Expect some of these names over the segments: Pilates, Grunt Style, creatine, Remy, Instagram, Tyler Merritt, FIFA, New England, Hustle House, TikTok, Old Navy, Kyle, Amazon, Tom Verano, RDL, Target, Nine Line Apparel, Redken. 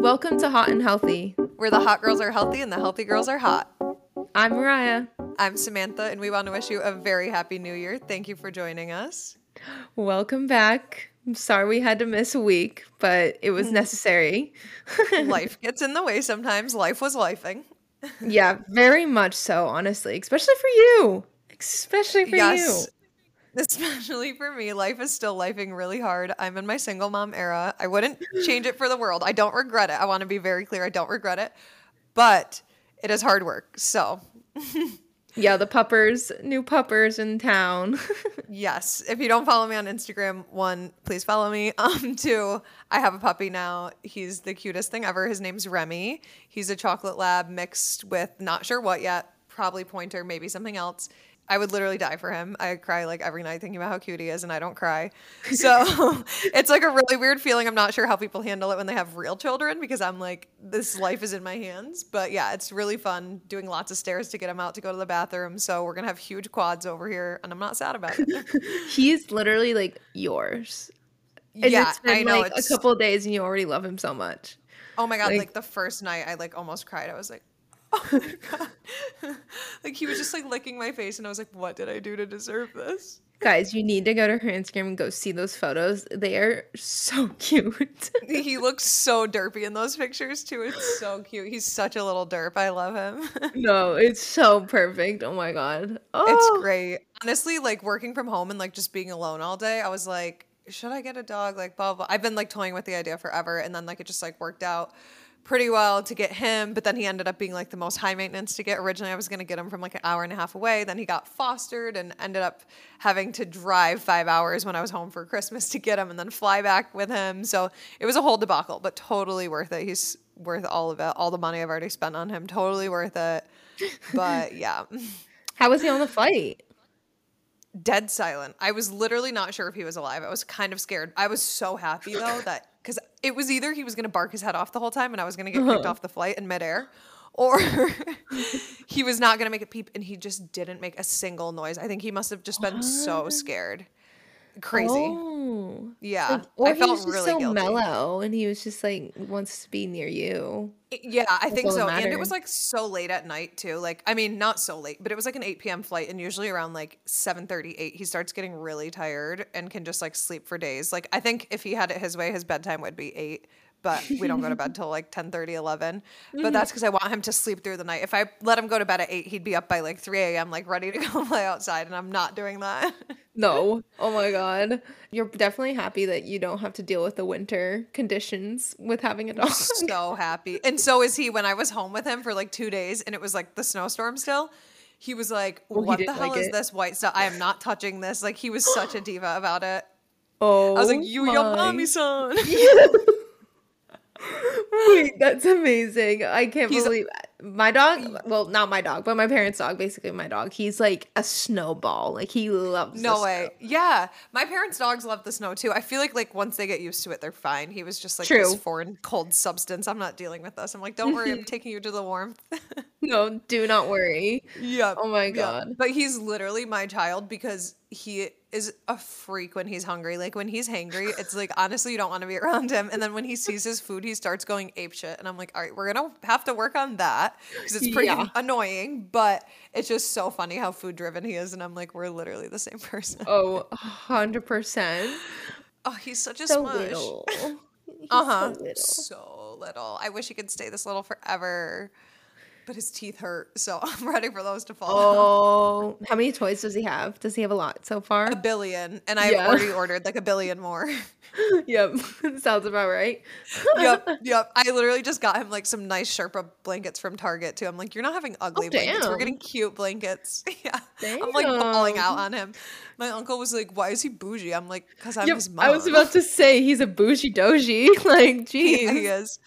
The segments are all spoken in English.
Welcome to Hot and Healthy, where the hot girls are healthy and the healthy girls are hot. I'm Mariah. I'm Samantha, and we want to wish you a very happy new year. Thank you for joining us. Welcome back. I'm sorry we had to miss a week, but it was necessary. Life gets in the way sometimes. Life was lifing. Yeah, very much so, honestly, especially for you. Especially for you. Especially for me. Life is still lifing really hard. I'm in my single mom era. I wouldn't change it for the world. I don't regret it. I want to be very clear. I don't regret it, but it is hard work. So yeah, the puppers, new puppers in town. Yes. If you don't follow me on Instagram, one, please follow me. Two, I have a puppy now. He's the cutest thing ever. His name's Remy. He's a chocolate lab mixed with not sure what yet, probably pointer, maybe something else. I would literally die for him. I cry like every night thinking about how cute he is, and I don't cry. So it's like a really weird feeling. I'm not sure how people handle it when they have real children, because I'm like, this life is in my hands. But yeah, it's really fun doing lots of stairs to get him out to go to the bathroom. So we're going to have huge quads over here, and I'm not sad about it. He's literally like yours. And yeah, it's been, I know. Like it's a couple of days and you already love him so much. Oh my God. Like the first night I like almost cried. I was like, oh my God. Like he was just like licking my face and I was like, what did I do to deserve this? Guys, you need to go to her Instagram and go see those photos. They are so cute. He looks so derpy in those pictures too. It's so cute. He's such a little derp. I love him. No, it's so perfect. Oh my God. Oh. It's great. Honestly, like working from home and like just being alone all day, I was like, should I get a dog? Like blah, blah. I've been like toying with the idea forever, and then like it just like worked out pretty well to get him, but then he ended up being like the most high maintenance to get. Originally I was going to get him from like an hour and a half away, then he got fostered and ended up having to drive 5 hours when I was home for Christmas to get him and then fly back with him. So it was a whole debacle, but totally worth it. He's worth all of it. All the money I've already spent on him, totally worth it. But yeah. How was he on the flight? Dead silent. I was literally not sure if he was alive. I was kind of scared. I was so happy though that because it was either he was going to bark his head off the whole time and I was going to get kicked off the flight in midair, or he was not going to make it peep, and he just didn't make a single noise. I think he must have just been so scared. Crazy. Oh. Yeah. Like, or I felt he was just really so guilty. Mellow, and he was just like, wants to be near you. Yeah, I think so. And it was like so late at night too. Like, I mean, not so late, but it was like an 8 p.m. flight, and usually around like 7:30, 8, he starts getting really tired and can just like sleep for days. Like, I think if he had it his way, his bedtime would be 8, but we don't go to bed till like 10:30, 11. But that's because I want him to sleep through the night. If I let him go to bed at 8, he'd be up by like 3 a.m. like ready to go play outside, and I'm not doing that. No. Oh my God. You're definitely happy that you don't have to deal with the winter conditions with having a dog. I'm so happy. And so is he. When I was home with him for like 2 days and it was like the snowstorm still, he was like, what the hell is this white stuff? I am not touching this. Like he was such a diva about it. Oh, I was like, you, your mommy son. Yeah. Wait, that's amazing. I can't believe my dog, well, not my dog, but my parents' dog, basically my dog, he's like a snowball. Like he loves the snow. No way. Yeah. My parents' dogs love the snow too. I feel like once they get used to it, they're fine. He was just like this foreign cold substance. I'm not dealing with this. I'm like, don't worry, I'm taking you to the warmth. No, do not worry. Yeah. Oh my God. Yeah. But he's literally my child because he is a freak when he's hungry. Like when he's hangry, it's like, honestly, you don't want to be around him. And then when he sees his food, he starts going apeshit. And I'm like, all right, we're going to have to work on that because it's pretty annoying, but it's just so funny how food driven he is. And I'm like, we're literally the same person. Oh, 100%. Oh, he's such a smush. So little. I wish he could stay this little forever, but his teeth hurt, so I'm ready for those to fall. Oh, how many toys does he have? Does he have a lot so far? 1 billion, and I've already ordered like 1 billion more. Yep, sounds about right. Yep. I literally just got him like some nice Sherpa blankets from Target too. I'm like, you're not having ugly blankets. Damn. We're getting cute blankets. Yeah, damn. I'm like falling out on him. My uncle was like, why is he bougie? I'm like, because I'm his mom. I was about to say, he's a bougie doji. Like, geez. Yeah, he is.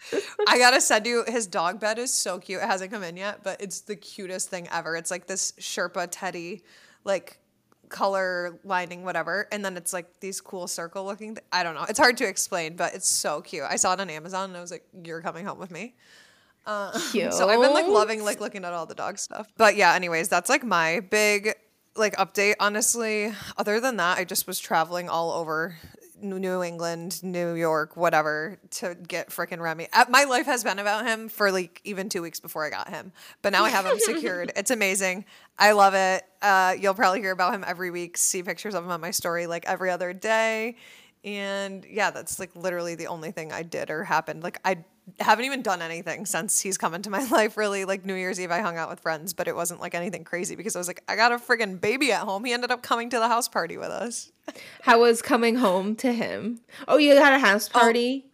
I gotta send you, his dog bed is so cute. It hasn't come in yet, but it's the cutest thing ever. It's like this Sherpa teddy, like color lining, whatever, and then it's like these cool circle looking I don't know, it's hard to explain, but it's so cute. I saw it on Amazon and I was like, you're coming home with me. Cute. So I've been like loving like looking at all the dog stuff. But yeah, anyways, that's like my big like update. Honestly, other than that, I just was traveling all over New England, New York, whatever, to get frickin' Remy. My life has been about him for like even 2 weeks before I got him. But now I have him secured. It's amazing. I love it. You'll probably hear about him every week, see pictures of him on my story like every other day. And yeah, that's like literally the only thing I did or happened. Like I haven't even done anything since he's come into my life, really. Like New Year's Eve, I hung out with friends, but it wasn't like anything crazy because I was like, I got a friggin' baby at home. He ended up coming to the house party with us. How was coming home to him? Oh, you had a house party?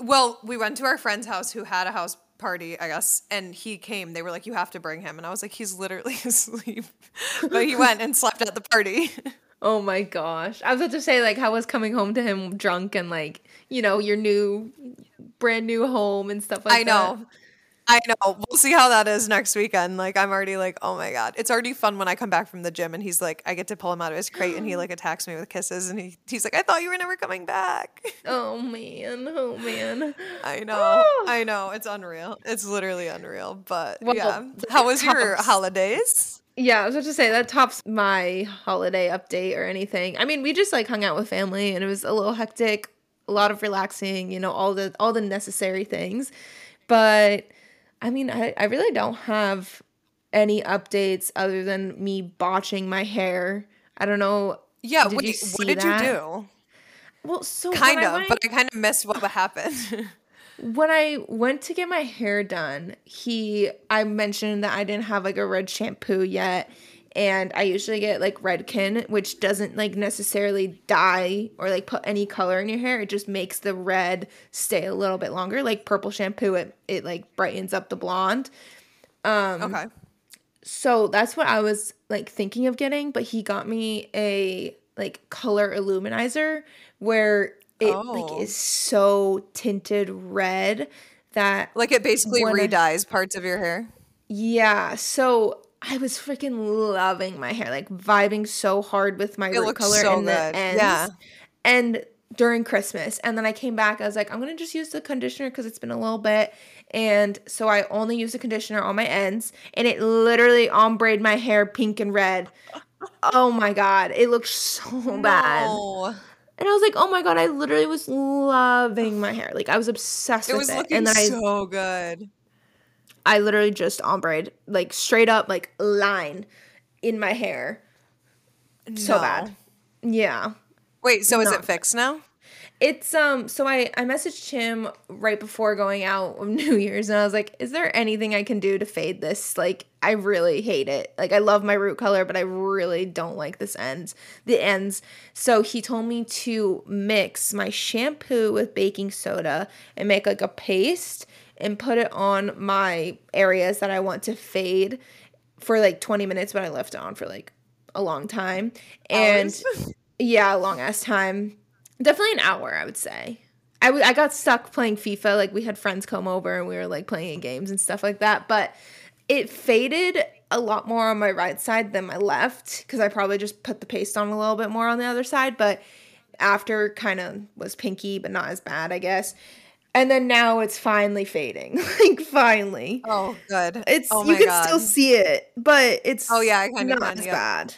Well, we went to our friend's house who had a house party, I guess, and he came. They were like, you have to bring him. And I was like, he's literally asleep. But he went and slept at the party. Oh my gosh. I was about to say, like, how was coming home to him drunk and, like, you know, your new, brand new home and stuff like that? I know. We'll see how that is next weekend. Like, I'm already like, oh my God. It's already fun when I come back from the gym and he's like, I get to pull him out of his crate and he, like, attacks me with kisses and he's like, I thought you were never coming back. Oh man. I know. It's unreal. It's literally unreal. But well, yeah. How was your holidays? Yeah, I was about to say, that tops my holiday update or anything. I mean, we just, like, hung out with family, and it was a little hectic, a lot of relaxing, you know, all the necessary things. But, I mean, I really don't have any updates other than me botching my hair. I don't know. Yeah, what did you do? Well, so but I kind of missed what happened. When I went to get my hair done, I mentioned that I didn't have, like, a red shampoo yet, and I usually get, like, Redken, which doesn't, like, necessarily dye or, like, put any color in your hair. It just makes the red stay a little bit longer. Like, purple shampoo, it like, brightens up the blonde. Okay. So that's what I was, like, thinking of getting, but he got me a, like, color illuminizer where It is so tinted red that like it basically redyes parts of your hair. Yeah, so I was freaking loving my hair, like vibing so hard with my root color in the ends. Yeah, and during Christmas, and then I came back. I was like, I'm gonna just use the conditioner because it's been a little bit, and so I only used the conditioner on my ends, and it literally ombre-ed my hair pink and red. Oh my God, it looked so bad. No. And I was like, oh my God, I literally was loving my hair. Like, I was obsessed with it. It was looking so good. I literally just ombre'd, like, straight up, like, line in my hair. No. So bad. Yeah. Wait, so is it fixed now? It's, so I messaged him right before going out on New Year's, and I was like, is there anything I can do to fade this? Like, I really hate it. Like, I love my root color, but I really don't like the ends. So he told me to mix my shampoo with baking soda and make, like, a paste and put it on my areas that I want to fade for, like, 20 minutes, but I left it on for, like, a long time. And, yeah, long-ass time. Definitely an hour, I would say. I got stuck playing FIFA. Like, we had friends come over, and we were, like, playing games and stuff like that. But it faded a lot more on my right side than my left because I probably just put the paste on a little bit more on the other side. But after kind of was pinky but not as bad, I guess. And then now it's finally fading. Like, finally. Oh, good. It's you can still see it, but it's not as bad.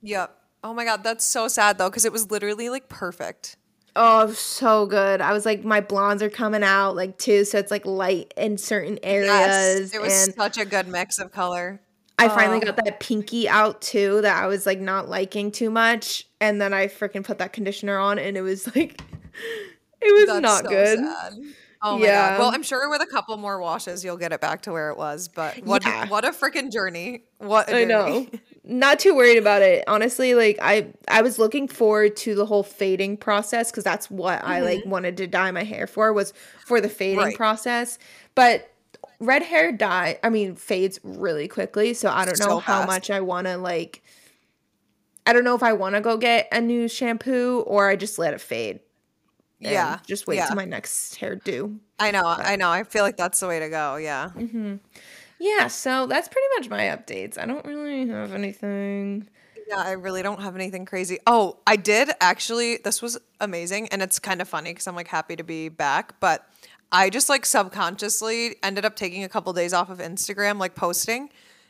Yep. Oh my God, that's so sad though, because it was literally like perfect. Oh, so good. I was like, my blondes are coming out like too, so it's like light in certain areas. Yes, it was such a good mix of color. I finally got that pinky out too that I was like not liking too much, and then I freaking put that conditioner on, and it was like, it was not good. Sad. Oh my God. Well, I'm sure with a couple more washes, you'll get it back to where it was. But what a freaking journey. What a journey. I know. Not too worried about it. Honestly, like I was looking forward to the whole fading process because that's what I like wanted to dye my hair for was for the fading process. But red hair fades really quickly. So I don't know how much I want to like – I don't know if I want to go get a new shampoo or I just let it fade. Yeah. Just wait till my next hairdo. I know. I feel like that's the way to go. Yeah. Mm-hmm. Yeah. So that's pretty much my updates. I don't really have anything. Yeah. I really don't have anything crazy. Oh, I did actually. This was amazing. And it's kind of funny because I'm like happy to be back. But I just like subconsciously ended up taking a couple days off of Instagram, like posting.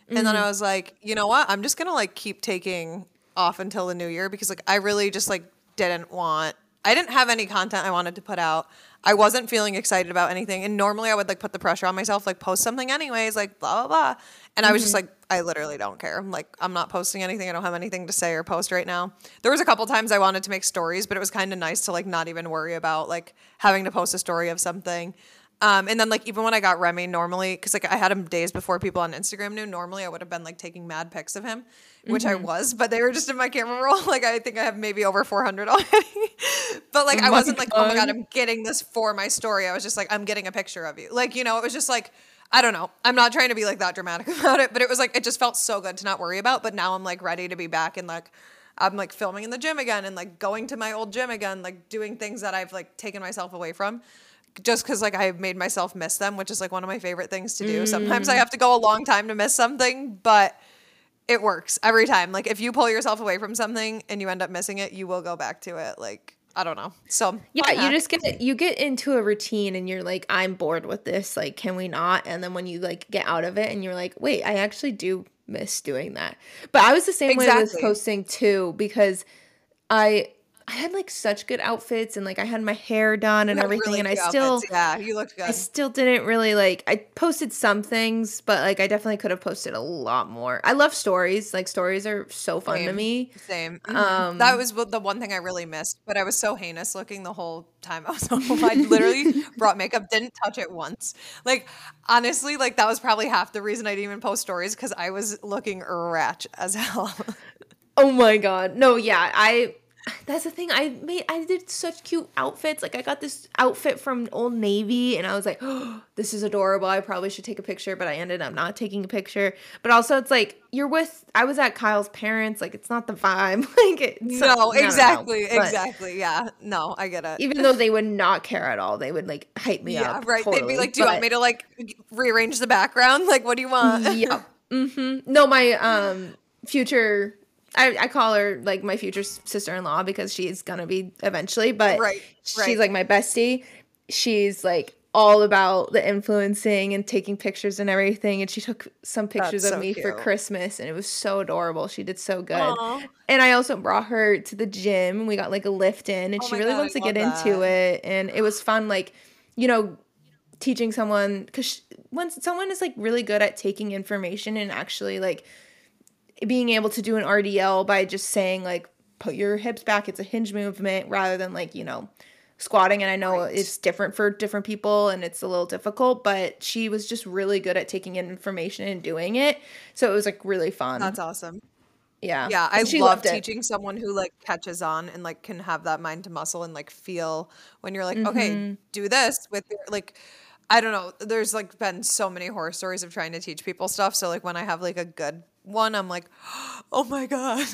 And then I was like, you know what? I'm just going to like keep taking off until the new year because like I really just like didn't want I didn't have any content I wanted to put out. I wasn't feeling excited about anything. And normally I would like put the pressure on myself, like post something anyways, like blah, blah, blah. And I was just like, I literally don't care. I'm like, I'm not posting anything. I don't have anything to say or post right now. There was a couple times I wanted to make stories, but it was kind of nice to like not even worry about like having to post a story of something. And then like even when I got Remy, normally, because like I had him days before people on Instagram knew, normally I would have been like taking mad pics of him, which I was, but they were just in my camera roll. Like I think I have maybe over 400 already. But like I wasn't like, oh my God, I'm getting this for my story. I was just like, I'm getting a picture of you. Like, you know, it was just like, I don't know. I'm not trying to be like that dramatic about it, but it was like, it just felt so good to not worry about. But now I'm like ready to be back and like, I'm like filming in the gym again and like going to my old gym again, like doing things that I've like taken myself away from. Just because like I've made myself miss them, which is like one of my favorite things to do. Sometimes I have to go a long time to miss something, but it works every time. Like if you pull yourself away from something and you end up missing it, you will go back to it. Like, I don't know. So yeah, you just get into a routine and you're like, I'm bored with this. Like, can we not? And then when you like get out of it and you're like, wait, I actually do miss doing that. But I was the same way with posting too, because I had like such good outfits and like I had my hair done and everything, really, and you looked good. I still didn't really like, I posted some things, but like I definitely could have posted a lot more. I love stories. Like stories are so fun to me. Same. That was the one thing I really missed, but I was so heinous looking the whole time I was home. I literally brought makeup, didn't touch it once. Like honestly, like that was probably half the reason I didn't even post stories, because I was looking ratchet as hell. Oh my God. No. Yeah. That's the thing. I did such cute outfits. Like I got this outfit from Old Navy and I was like, oh, this is adorable. I probably should take a picture, but I ended up not taking a picture. But also it's like, I was at Kyle's parents. Like it's not the vibe. Like it's Exactly. Yeah. No, I get it. Even though they would not care at all. They would like hype me up. Yeah. Right. Totally. They'd be like, do you want me to like rearrange the background? Like, what do you want? Yeah. No, my future, I call her like my future sister-in-law because she's going to be eventually, but she's like my bestie. She's like all about the influencing and taking pictures and everything. And she took some pictures of me for Christmas and it was so adorable. She did so good. Aww. And I also brought her to the gym. We got like a lift in and she really loves to get into it. And it was fun. Like, you know, teaching someone, because when someone is like really good at taking information and actually like being able to do an RDL by just saying like, put your hips back, it's a hinge movement, rather than like, you know, squatting. And I know it's different for different people and it's a little difficult, but she was just really good at taking in information and doing it. So it was like really fun. That's awesome. Yeah. Yeah. I love teaching someone who like catches on and like can have that mind to muscle and like feel when you're like, okay, do this with your, like, I don't know. There's like been so many horror stories of trying to teach people stuff. So like when I have like a good one, I'm like, oh my God.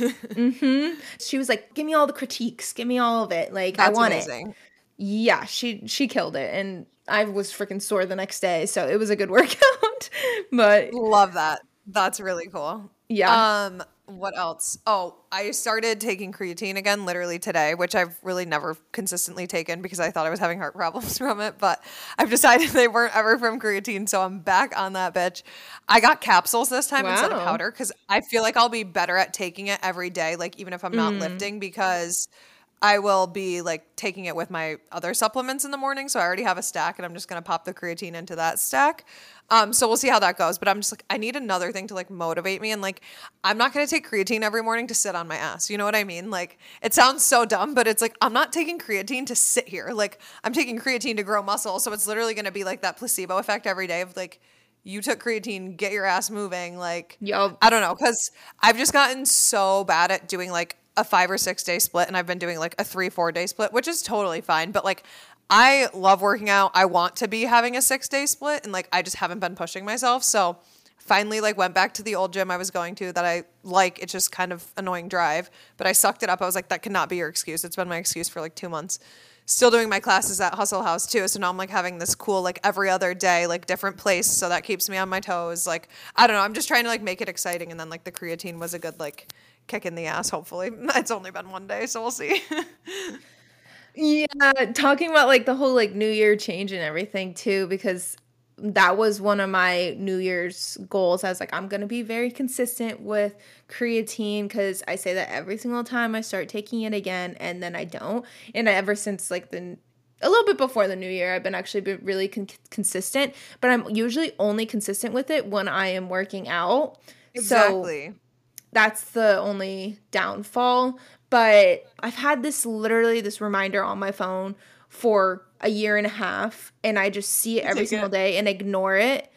She was like, give me all the critiques. Give me all of it. Like, that's amazing. It. Yeah, she killed it. And I was freaking sore the next day. So it was a good workout. But love that. That's really cool. Yeah. What else? Oh, I started taking creatine again literally today, which I've really never consistently taken because I thought I was having heart problems from it, but I've decided they weren't ever from creatine, so I'm back on that bitch. I got capsules this time instead of powder because I feel like I'll be better at taking it every day, like even if I'm not lifting, because I will be like taking it with my other supplements in the morning. So I already have a stack and I'm just going to pop the creatine into that stack. So we'll see how that goes. But I'm just like, I need another thing to like motivate me. And like, I'm not going to take creatine every morning to sit on my ass. You know what I mean? Like, it sounds so dumb, but it's like, I'm not taking creatine to sit here. Like, I'm taking creatine to grow muscle. So it's literally going to be like that placebo effect every day of like, you took creatine, get your ass moving. Like, I don't know. Cause I've just gotten so bad at doing like a 5 or 6 day split, and I've been doing like a 3-4 day split, which is totally fine. But like, I love working out. I want to be having a 6 day split, and like, I just haven't been pushing myself. So finally like went back to the old gym I was going to that I like, it's just kind of annoying drive, but I sucked it up. I was like, that cannot be your excuse. It's been my excuse for like 2 months. Still doing my classes at Hustle House too. So now I'm like having this cool, like every other day, like different place. So that keeps me on my toes. Like, I don't know. I'm just trying to like make it exciting. And then like the creatine was a good, like, kick in the ass. Hopefully it's only been one day, so we'll see. Yeah, talking about like the whole like New Year change and everything too, because that was one of my New Year's goals. I was like, I'm going to be very consistent with creatine, because I say that every single time I start taking it again and then I don't. And ever since like a little bit before the new year, I've been been really consistent, but I'm usually only consistent with it when I am working out. Exactly. So that's the only downfall. But I've had this reminder on my phone for a year and a half, and I just see it every single day and ignore it.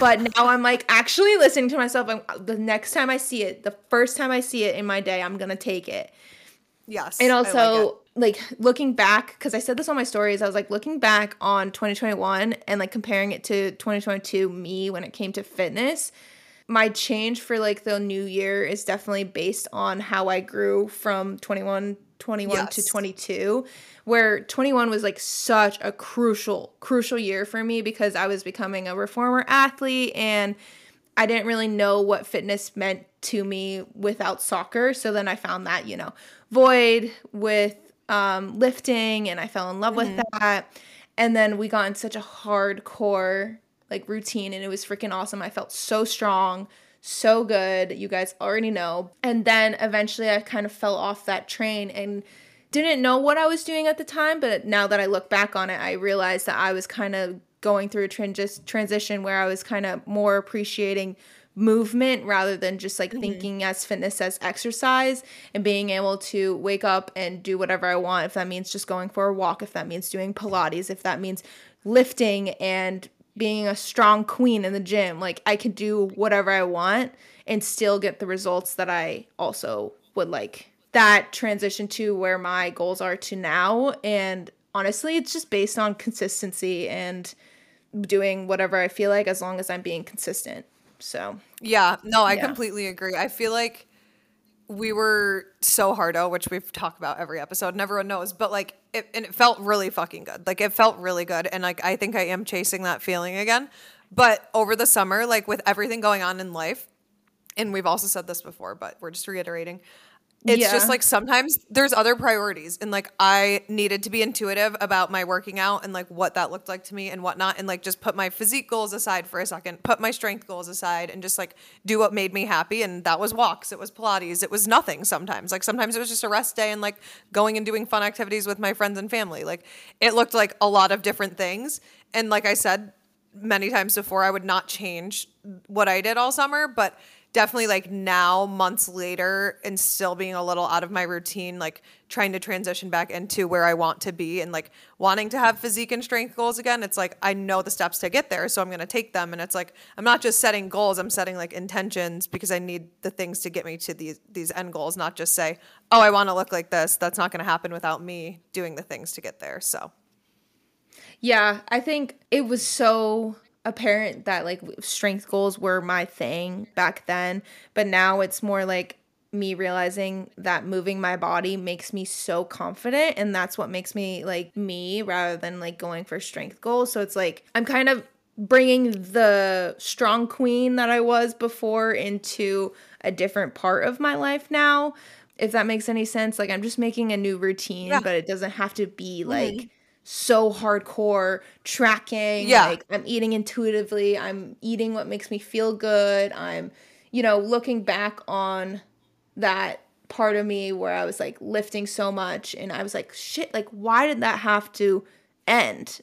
But now I'm like actually listening to myself. The next time I see it, the first time I see it in my day, I'm going to take it. Yes. And also like looking back, because I said this on my stories, I was like looking back on 2021 and like comparing it to 2022 me when it came to fitness. My change for like the new year is definitely based on how I grew from 21 yes. to 22, where 21 was like such a crucial year for me, because I was becoming a reformer athlete and I didn't really know what fitness meant to me without soccer. So then I found that, you know, void with lifting, and I fell in love with that. And then we got in such a hardcore like routine, and it was freaking awesome. I felt so strong, so good. You guys already know. And then eventually I kind of fell off that train and didn't know what I was doing at the time. But now that I look back on it, I realized that I was kind of going through a transition where I was kind of more appreciating movement rather than just like thinking as fitness as exercise, and being able to wake up and do whatever I want. If that means just going for a walk, if that means doing Pilates, if that means lifting and being a strong queen in the gym, like I could do whatever I want and still get the results that I also would like. That transition to where my goals are to now. And honestly, it's just based on consistency and doing whatever I feel like, as long as I'm being consistent. So, yeah, no, I completely agree. I feel like we were so hardo, which we've talked about every episode and everyone knows, but like it felt really fucking good. Like it felt really good. And like, I think I am chasing that feeling again, but over the summer, like with everything going on in life, and we've also said this before, but we're just reiterating, it's just like sometimes there's other priorities, and like I needed to be intuitive about my working out and like what that looked like to me and whatnot, and like just put my physique goals aside for a second, put my strength goals aside, and just like do what made me happy. And that was walks, it was Pilates, it was nothing sometimes. Like sometimes it was just a rest day and like going and doing fun activities with my friends and family. Like it looked like a lot of different things. And like I said many times before, I would not change what I did all summer, but definitely like now, months later, and still being a little out of my routine, like trying to transition back into where I want to be and like wanting to have physique and strength goals again. It's like, I know the steps to get there, so I'm going to take them. And it's like, I'm not just setting goals, I'm setting like intentions, because I need the things to get me to these end goals, not just say, oh, I want to look like this. That's not going to happen without me doing the things to get there. So. Yeah, I think it was so apparent that like strength goals were my thing back then, but now it's more like me realizing that moving my body makes me so confident, and that's what makes me like me, rather than like going for strength goals. So it's like I'm kind of bringing the strong queen that I was before into a different part of my life now, if that makes any sense. Like I'm just making a new routine, but it doesn't have to be like so hardcore tracking. Like I'm eating intuitively, I'm eating what makes me feel good, I'm, you know, looking back on that part of me where I was like lifting so much and I was like, shit, like why did that have to end?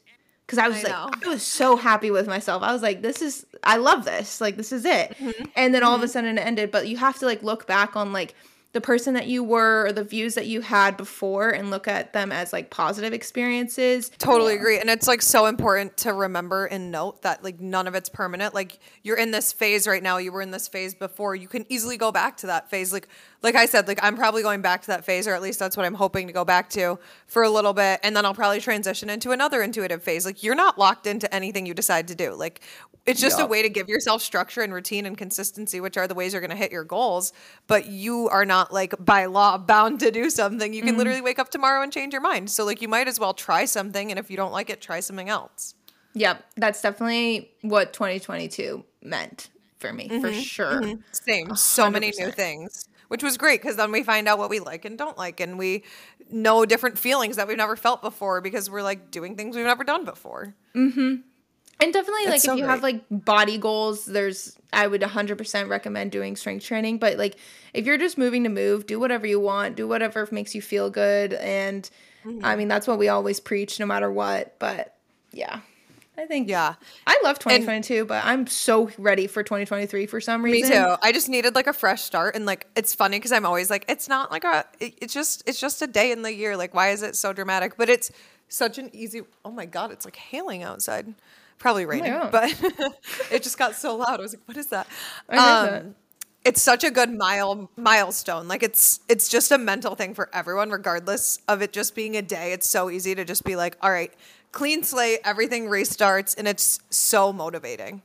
Because I was like, I was so happy with myself. I was like, I love this, like this is it. And then all of a sudden it ended. But you have to like look back on like the person that you were, or the views that you had before, and look at them as like positive experiences. Totally agree. And it's like so important to remember and note that like none of it's permanent. Like you're in this phase right now, you were in this phase before, you can easily go back to that phase. Like I said, like I'm probably going back to that phase, or at least that's what I'm hoping to go back to for a little bit. And then I'll probably transition into another intuitive phase. Like you're not locked into anything you decide to do. Like it's just a way to give yourself structure and routine and consistency, which are the ways you're going to hit your goals. But you are not like by law bound to do something. You can literally wake up tomorrow and change your mind. So like you might as well try something. And if you don't like it, try something else. Yep. That's definitely what 2022 meant for me, for sure. Same. 100%. So many new things, which was great, because then we find out what we like and don't like, and we know different feelings that we've never felt before, because we're like doing things we've never done before. And definitely, like, if you have, like, body goals, I would 100% recommend doing strength training. But, like, if you're just moving to move, do whatever you want. Do whatever makes you feel good. And, I mean, that's what we always preach no matter what. But, yeah. I think, yeah. I love 2022, but I'm so ready for 2023 for some reason. Me too. I just needed, like, a fresh start. And, like, it's funny because I'm always like, it's not like a – it's just a day in the year. Like, why is it so dramatic? But it's such an easy – oh, my God. It's, like, hailing outside. Probably raining, but it just got so loud. I was like, what is that? I heard that. It's such a good milestone. Like it's just a mental thing for everyone, regardless of it just being a day. It's so easy to just be like, all right, clean slate, everything restarts. And it's so motivating.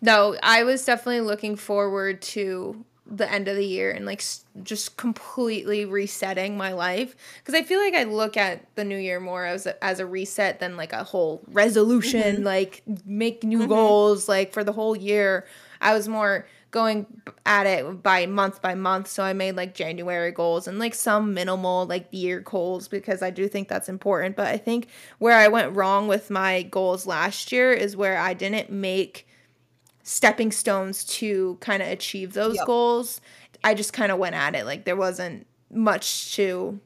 No, I was definitely looking forward to the end of the year and like just completely resetting my life, because I feel like I look at the new year more as a reset than like a whole resolution, like make new goals like for the whole year. I was more going at it by month, so I made like January goals and like some minimal like year goals, because I do think that's important. But I think where I went wrong with my goals last year is where I didn't make stepping stones to kind of achieve those goals. I just kind of went at it. Like there wasn't much to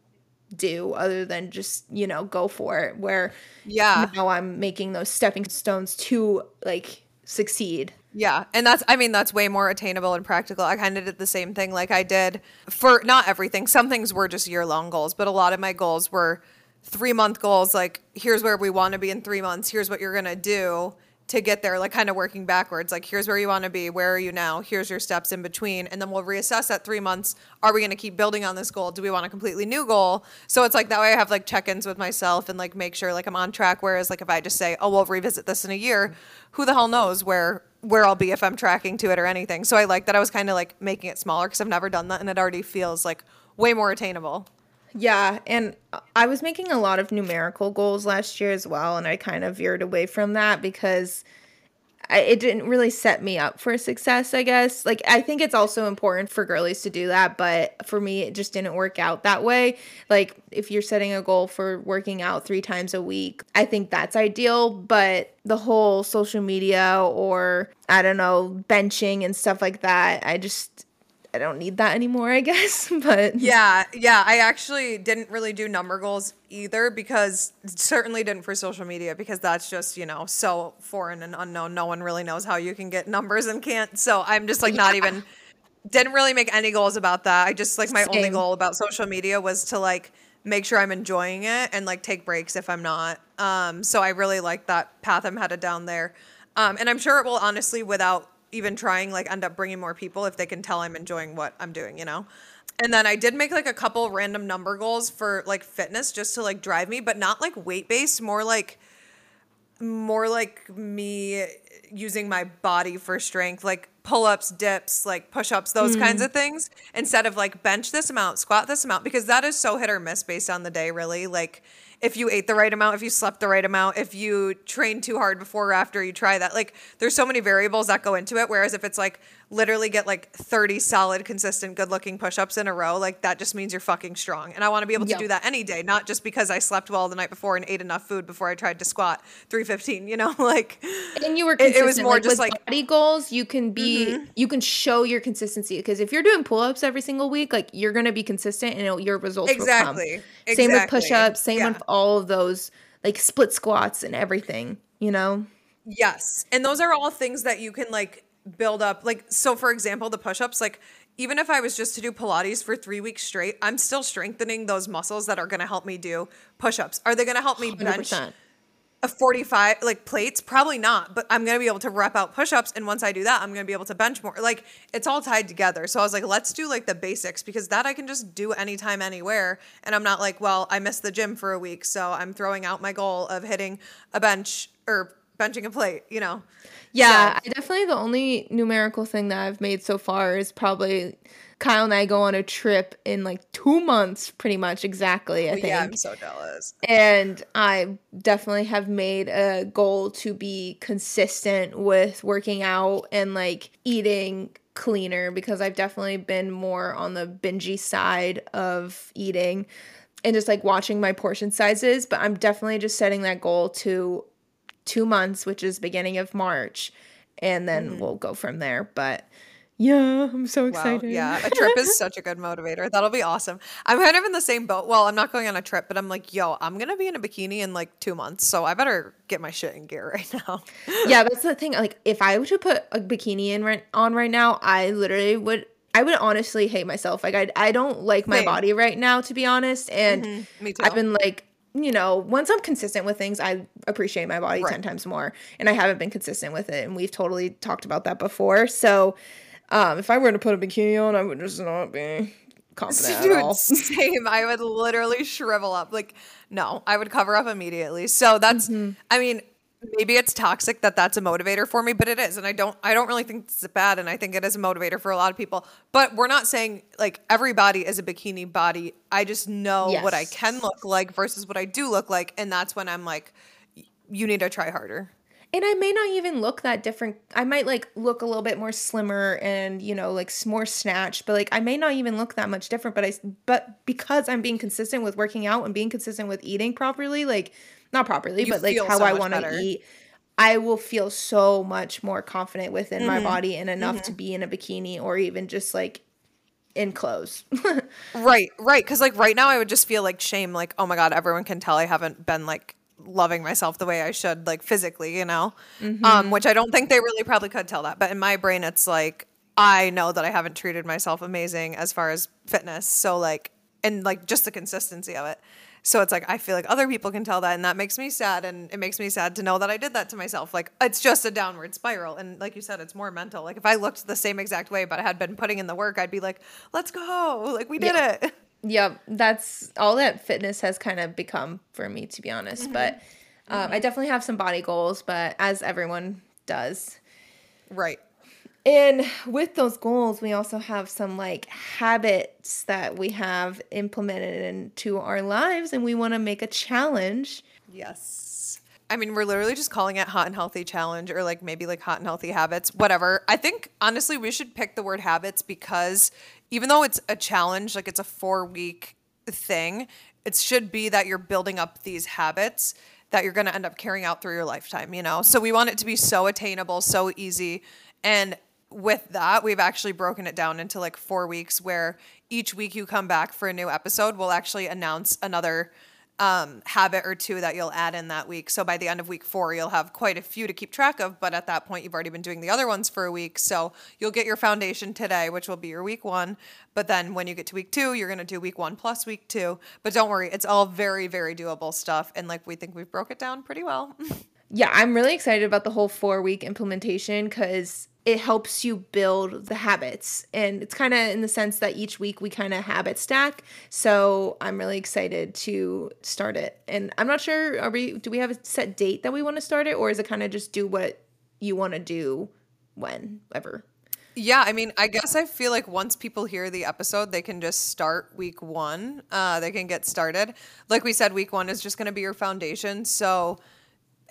do other than just, you know, go for it, where now I'm making those stepping stones to like succeed. Yeah. And that's way more attainable and practical. I kind of did the same thing. Like I did for not everything. Some things were just year-long goals, but a lot of my goals were 3-month goals. Like here's where we want to be in 3 months. Here's what you're going to do to get there, like kind of working backwards. Like, here's where you want to be. Where are you now? Here's your steps in between. And then we'll reassess at 3 months. Are we going to keep building on this goal? Do we want a completely new goal? So it's like that way I have like check-ins with myself and like make sure like I'm on track. Whereas like if I just say, oh, we'll revisit this in a year, who the hell knows where I'll be if I'm tracking to it or anything. So I like that I was kind of like making it smaller, because I've never done that and it already feels like way more attainable. Yeah, and I was making a lot of numerical goals last year as well, and I kind of veered away from that because it didn't really set me up for success, I guess. Like, I think it's also important for girlies to do that, but for me, it just didn't work out that way. Like, if you're setting a goal for working out 3 times a week, I think that's ideal, but the whole social media or, I don't know, benching and stuff like that, I don't need that anymore, I guess. But yeah, I actually didn't really do number goals either, because certainly didn't for social media, because that's just, you know, so foreign and unknown. No one really knows how you can get numbers and can't. So I'm just like not even, didn't really make any goals about that. I just like my only goal about social media was to like make sure I'm enjoying it and like take breaks if I'm not. So I really like that path I'm headed down there. And I'm sure it will, honestly, without even trying, like end up bringing more people if they can tell I'm enjoying what I'm doing, you know? And then I did make like a couple random number goals for like fitness, just to like drive me, but not like weight-based, more like me using my body for strength, like pull-ups, dips, like push-ups, those kinds of things, instead of like bench this amount, squat this amount, because that is so hit or miss based on the day, really. Like if you ate the right amount, if you slept the right amount, if you trained too hard before or after you try that, like there's so many variables that go into it. Whereas if it's like literally get like 30 solid, consistent, good looking push-ups in a row, like that just means you're fucking strong. And I want to be able to do that any day, not just because I slept well the night before and ate enough food before I tried to squat 315, you know, like, and you were consistent. It was more like, just like body goals. You can be, you can show your consistency, because if you're doing pull-ups every single week, like you're going to be consistent and your results will come. Same with push-ups, same with all of those like split squats and everything, you know? Yes. And those are all things that you can like build up. Like, so for example, the push-ups, like even if I was just to do Pilates for 3 weeks straight, I'm still strengthening those muscles that are going to help me do push-ups. Are they going to help me bench 100%. A 45 like plates? Probably not, but I'm going to be able to rep out push-ups. And once I do that, I'm going to be able to bench more. Like it's all tied together. So I was like, let's do like the basics, because that I can just do anytime, anywhere. And I'm not like, well, I missed the gym for a week, so I'm throwing out my goal of hitting a bench or benching a plate, you know? Yeah. So. Definitely the only numerical thing that I've made so far is probably Kyle and I go on a trip in like 2 months, pretty much exactly, I think. Yeah, I'm so jealous. And I definitely have made a goal to be consistent with working out and like eating cleaner, because I've definitely been more on the bingy side of eating and just like watching my portion sizes. But I'm definitely just setting that goal to 2 months, which is beginning of March, and then we'll go from there. But yeah, I'm so excited. Wow, yeah, a trip is such a good motivator. That'll be awesome. I'm kind of in the same boat. Well, I'm not going on a trip, but I'm like, yo, I'm going to be in a bikini in like 2 months, so I better get my shit in gear right now. Yeah, that's the thing. Like, if I were to put a bikini on right now, I would honestly hate myself. Like, I don't like my body right now, to be honest. And me too. I've been like, you know, once I'm consistent with things, I appreciate my body 10 times more. And I haven't been consistent with it. And we've totally talked about that before. So if I were to put a bikini on, I would just not be confident at all. Same. I would literally shrivel up. Like, no, I would cover up immediately. So that's, I mean, maybe it's toxic that's a motivator for me, but it is. And I don't really think it's bad. And I think it is a motivator for a lot of people, but we're not saying like every body is a bikini body. I just know what I can look like versus what I do look like. And that's when I'm like, you need to try harder. And I may not even look that different. I might like look a little bit more slimmer and, you know, like more snatched, but like I may not even look that much different, but because I'm being consistent with working out and being consistent with eating properly, like, not properly, but like how I want to eat, I will feel so much more confident within my body and enough to be in a bikini or even just like in clothes. Right. Because like right now I would just feel like shame, like, oh my God, everyone can tell I haven't been like loving myself the way I should, like physically, you know, which I don't think they really probably could tell that. But in my brain, it's like, I know that I haven't treated myself amazing as far as fitness. So like, and like just the consistency of it. So it's like, I feel like other people can tell that, and that makes me sad. And it makes me sad to know that I did that to myself. Like, it's just a downward spiral. And like you said, it's more mental. Like if I looked the same exact way, but I had been putting in the work, I'd be like, let's go. Like we did it. Yeah. That's all that fitness has kind of become for me, to be honest. But I definitely have some body goals, but as everyone does. Right. And with those goals, we also have some like habits that we have implemented into our lives, and we want to make a challenge. Yes. I mean, we're literally just calling it hot and healthy challenge, or like maybe like hot and healthy habits, whatever. I think honestly, we should pick the word habits, because even though it's a challenge, like it's a 4-week thing, it should be that you're building up these habits that you're going to end up carrying out through your lifetime, you know? So we want it to be so attainable, so easy. And with that, we've actually broken it down into like 4 weeks, where each week you come back for a new episode, we'll actually announce another habit or two that you'll add in that week. So by the end of week 4, you'll have quite a few to keep track of. But at that point, you've already been doing the other ones for a week. So you'll get your foundation today, which will be your week 1. But then when you get to week 2, you're going to do week 1 plus week 2. But don't worry, it's all very, very doable stuff. And like we think we've broke it down pretty well. Yeah, I'm really excited about the whole 4-week implementation, because it helps you build the habits. And it's kind of in the sense that each week we kind of habit stack. So I'm really excited to start it. And I'm not sure, do we have a set date that we want to start it? Or is it kind of just do what you want to do whenever? Yeah, I mean, I guess I feel like once people hear the episode, they can just start week 1. They can get started. Like we said, week 1 is just going to be your foundation. So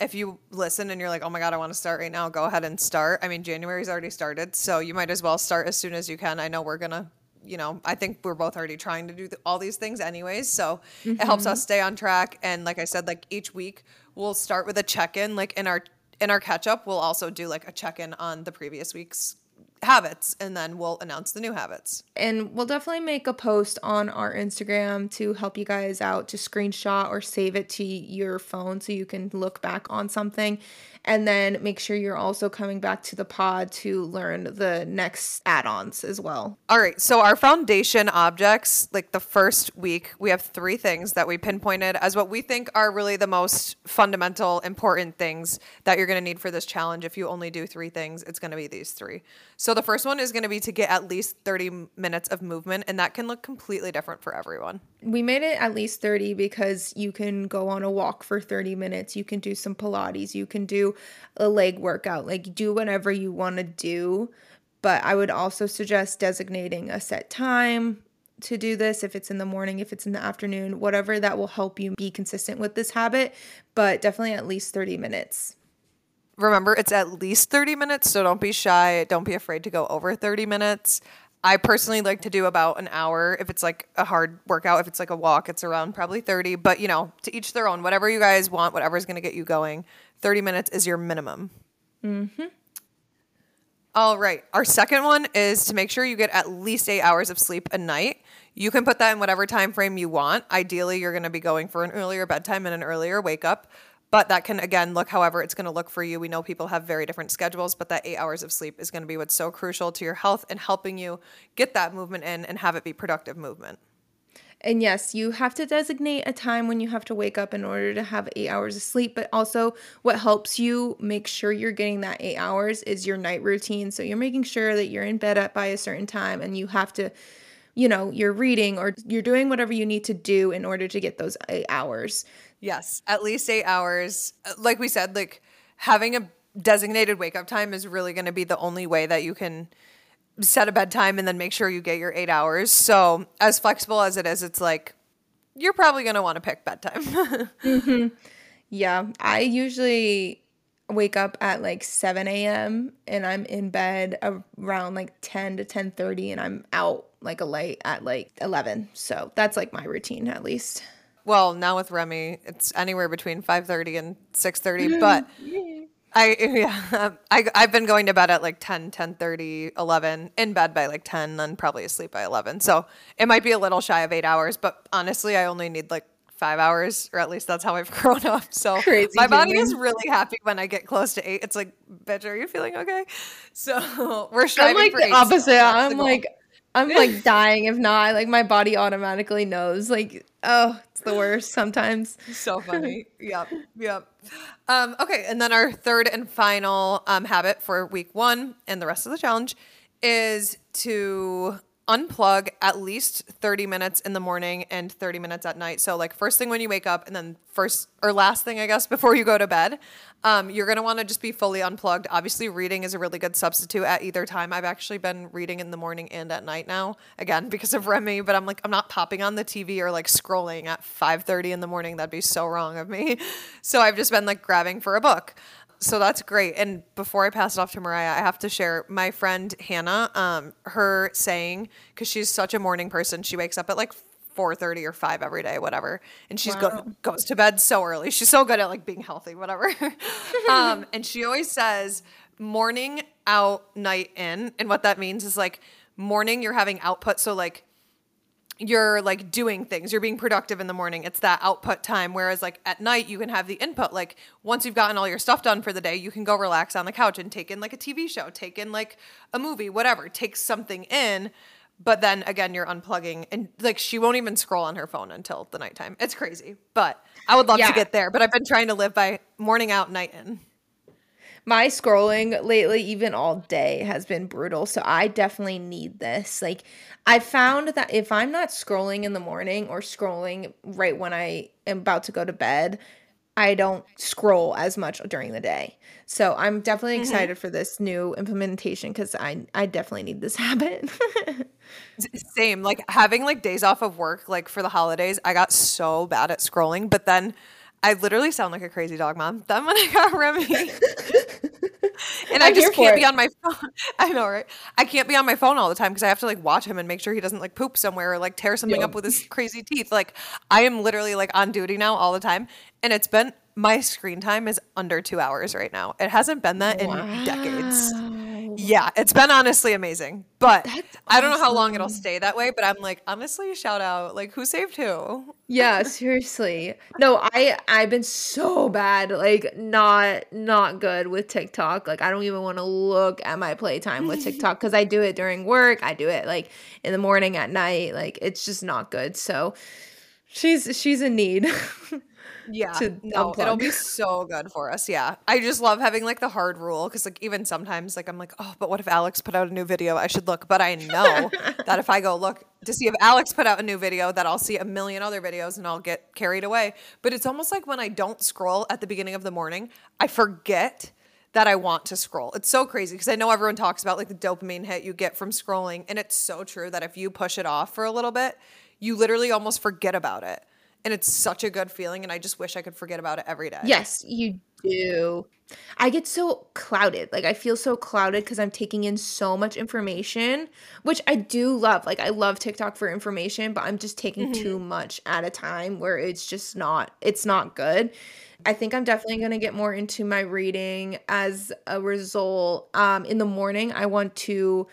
if you listen and you're like, oh my God, I want to start right now, go ahead and start. I mean, January's already started, so you might as well start as soon as you can. I know we're going to, you know, I think we're both already trying to do all these things anyways. So it helps us stay on track. And like I said, like each week we'll start with a check-in, like in our catch up, we'll also do like a check-in on the previous week's habits, and then we'll announce the new habits. And we'll definitely make a post on our Instagram to help you guys out, to screenshot or save it to your phone so you can look back on something. And then make sure you're also coming back to the pod to learn the next add-ons as well. All right. So our foundation objects, like the first week, we have 3 things that we pinpointed as what we think are really the most fundamental, important things that you're going to need for this challenge. If you only do 3 things, it's going to be these 3. So the first one is going to be to get at least 30 minutes of movement, and that can look completely different for everyone. We made it at least 30 because you can go on a walk for 30 minutes. You can do some Pilates. You can do a leg workout. Like, do whatever you want to do. But I would also suggest designating a set time to do this, if it's in the morning, if it's in the afternoon, whatever that will help you be consistent with this habit. But definitely at least 30 minutes. Remember, it's at least 30 minutes, so don't be shy. Don't be afraid to go over 30 minutes. I personally like to do about an hour. If it's like a hard workout, if it's like a walk, it's around probably 30. But, you know, to each their own. Whatever you guys want, whatever's going to get you going, 30 minutes is your minimum. Mm-hmm. All right. Our second one is to make sure you get at least 8 hours of sleep a night. You can put that in whatever time frame you want. Ideally, you're going to be going for an earlier bedtime and an earlier wake up. But that can, again, look however it's going to look for you. We know people have very different schedules, but that 8 hours of sleep is going to be what's so crucial to your health and helping you get that movement in and have it be productive movement. And yes, you have to designate a time when you have to wake up in order to have 8 hours of sleep. But also what helps you make sure you're getting that 8 hours is your night routine. So you're making sure that you're in bed at by a certain time and you have to, you know, you're reading or you're doing whatever you need to do in order to get those 8 hours. Yes, at least 8 hours. Like we said, like having a designated wake up time is really going to be the only way that you can set a bedtime and then make sure you get your 8 hours. So as flexible as it is, it's like, you're probably going to want to pick bedtime. Mm-hmm. Yeah. I usually wake up at like 7 a.m. and I'm in bed around like 10 to 10:30 and I'm out like a light at like 11. So that's like my routine at least. Well, now with Remy, it's anywhere between 5:30 and 6:30, but I've been going to bed at like 10, 10:30, 11, in bed by like 10, then probably asleep by 11. So it might be a little shy of 8 hours, but honestly, I only need like 5 hours, or at least that's how I've grown up. So crazy, my body is really happy when I get close to 8. It's like, bitch, are you feeling okay? So we're striving for 8. I'm like the opposite. So I'm like dying if not. Like my body automatically knows. Like, oh, it's the worst sometimes. So funny. Yep. Okay. And then our third and final habit for week one and the rest of the challenge is to unplug at least 30 minutes in the morning and 30 minutes at night. So like first thing when you wake up and then first or last thing, I guess, before you go to bed, you're going to want to just be fully unplugged. Obviously reading is a really good substitute at either time. I've actually been reading in the morning and at night now, again, because of Remy, but I'm like, I'm not popping on the TV or like scrolling at 5:30 in the morning. That'd be so wrong of me. So I've just been like grabbing for a book. So that's great. And before I pass it off to Mariah, I have to share my friend Hannah, her saying, because she's such a morning person. She wakes up at like 4:30 or 5 every day, whatever. And she goes to bed so early. She's so good at like being healthy, whatever. And she always says morning out, night in. And what that means is like morning, you're having output. So like you're like doing things, you're being productive in the morning. It's that output time. Whereas like at night you can have the input. Like once you've gotten all your stuff done for the day, you can go relax on the couch and take in like a TV show, take in like a movie, whatever, take something in. But then again, you're unplugging and like, she won't even scroll on her phone until the nighttime. It's crazy, but I would love to get there, but I've been trying to live by morning out, night in. My scrolling lately, even all day, has been brutal. So I definitely need this. Like I found that if I'm not scrolling in the morning or scrolling right when I am about to go to bed, I don't scroll as much during the day. So I'm definitely excited for this new implementation because I definitely need this habit. Same. Like having like days off of work, like for the holidays, I got so bad at scrolling, but then I literally sound like a crazy dog mom. Then when I got Remy and I just can't be on my phone. I know, right? I can't be on my phone all the time because I have to like watch him and make sure he doesn't like poop somewhere or like tear something up with his crazy teeth. Like I am literally like on duty now all the time. And it's been, my screen time is under 2 hours right now. It hasn't been that in decades. Yeah, it's been honestly amazing, but that's awesome. I don't know how long it'll stay that way, but I'm like, honestly, shout out, like who saved who? Yeah, seriously. No, I've been so bad, like not good with TikTok. Like I don't even want to look at my playtime with TikTok because I do it during work. I do it like in the morning, at night. Like it's just not good. So she's in need. Yeah, no, it'll be so good for us. Yeah. I just love having like the hard rule because like even sometimes like I'm like, oh, but what if Alex put out a new video? I should look. But I know that if I go look to see if Alex put out a new video that I'll see a million other videos and I'll get carried away. But it's almost like when I don't scroll at the beginning of the morning, I forget that I want to scroll. It's so crazy because I know everyone talks about like the dopamine hit you get from scrolling. And it's so true that if you push it off for a little bit, you literally almost forget about it. And it's such a good feeling, and I just wish I could forget about it every day. Yes, you do. I get so clouded. Like, I feel so clouded because I'm taking in so much information, which I do love. Like, I love TikTok for information, but I'm just taking too much at a time where it's just not – it's not good. I think I'm definitely going to get more into my reading as a result. In the morning, I want to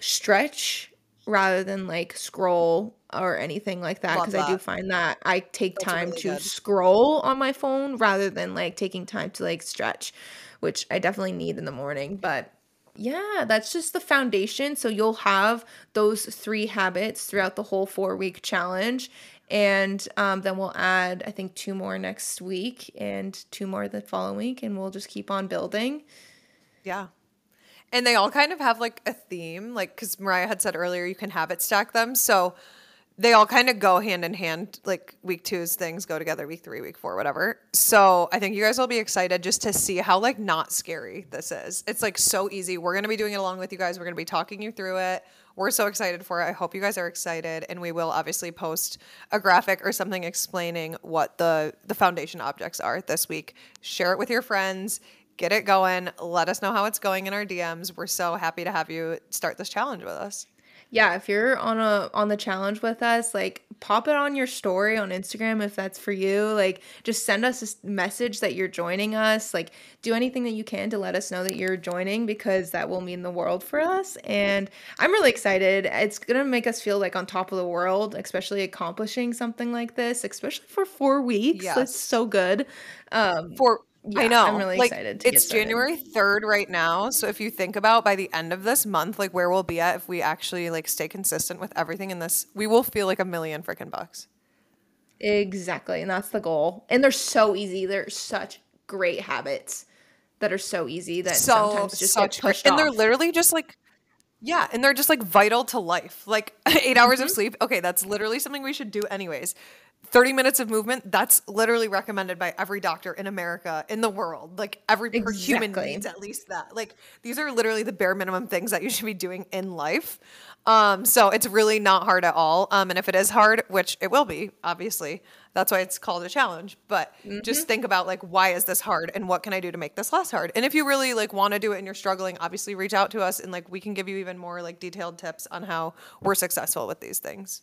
stretch rather than like scroll or anything like that, because I do find that I take time to scroll on my phone rather than like taking time to like stretch, which I definitely need in the morning. But yeah, that's just the foundation. So you'll have those 3 habits throughout the whole 4-week challenge. And then we'll add, I think, 2 more next week and 2 more the following week. And we'll just keep on building. Yeah. And they all kind of have like a theme, like, because Mariah had said earlier, you can habit stack them. So they all kind of go hand in hand, like week 2's things go together, week 3, week 4, whatever. So I think you guys will be excited just to see how like not scary this is. It's like so easy. We're going to be doing it along with you guys. We're going to be talking you through it. We're so excited for it. I hope you guys are excited. And we will obviously post a graphic or something explaining what the foundation objects are this week. Share it with your friends. Get it going. Let us know how it's going in our DMs. We're so happy to have you start this challenge with us. Yeah, if you're on the challenge with us, like pop it on your story on Instagram if that's for you. Like just send us a message that you're joining us. Like do anything that you can to let us know that you're joining, because that will mean the world for us. And I'm really excited. It's going to make us feel like on top of the world, especially accomplishing something like this, especially for 4 weeks. Yes. That's so good. Yeah, I know. I'm really excited. It's January 3rd right now. So if you think about by the end of this month, like where we'll be at, if we actually like stay consistent with everything in this, we will feel like a million freaking bucks. Exactly. And that's the goal. And they're so easy. They're such great habits that are so easy that sometimes just get pushed off. And they're literally just like, yeah. And they're just like vital to life. Like 8 hours of sleep. Okay. That's literally something we should do anyways. 30 minutes of movement, that's literally recommended by every doctor in America, in the world. Like every human needs at least that. Like these are literally the bare minimum things that you should be doing in life. So it's really not hard at all. And if it is hard, which it will be, obviously, that's why it's called a challenge. But just think about like, why is this hard and what can I do to make this less hard? And if you really like want to do it and you're struggling, obviously reach out to us and like we can give you even more like detailed tips on how we're successful with these things.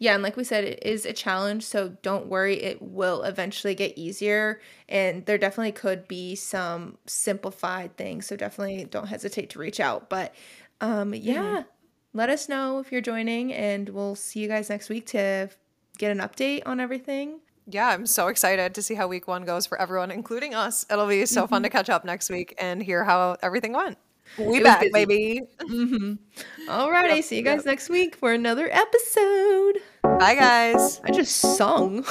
Yeah, and like we said, it is a challenge, so don't worry. It will eventually get easier, and there definitely could be some simplified things, so definitely don't hesitate to reach out. But let us know if you're joining, and we'll see you guys next week to get an update on everything. Yeah, I'm so excited to see how week 1 goes for everyone, including us. It'll be so fun to catch up next week and hear how everything went. We back, baby. All righty. See you guys next week for another episode. Bye, guys. I just sung.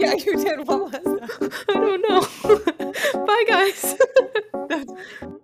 Yeah, you did. What was that? I don't know. Bye, guys.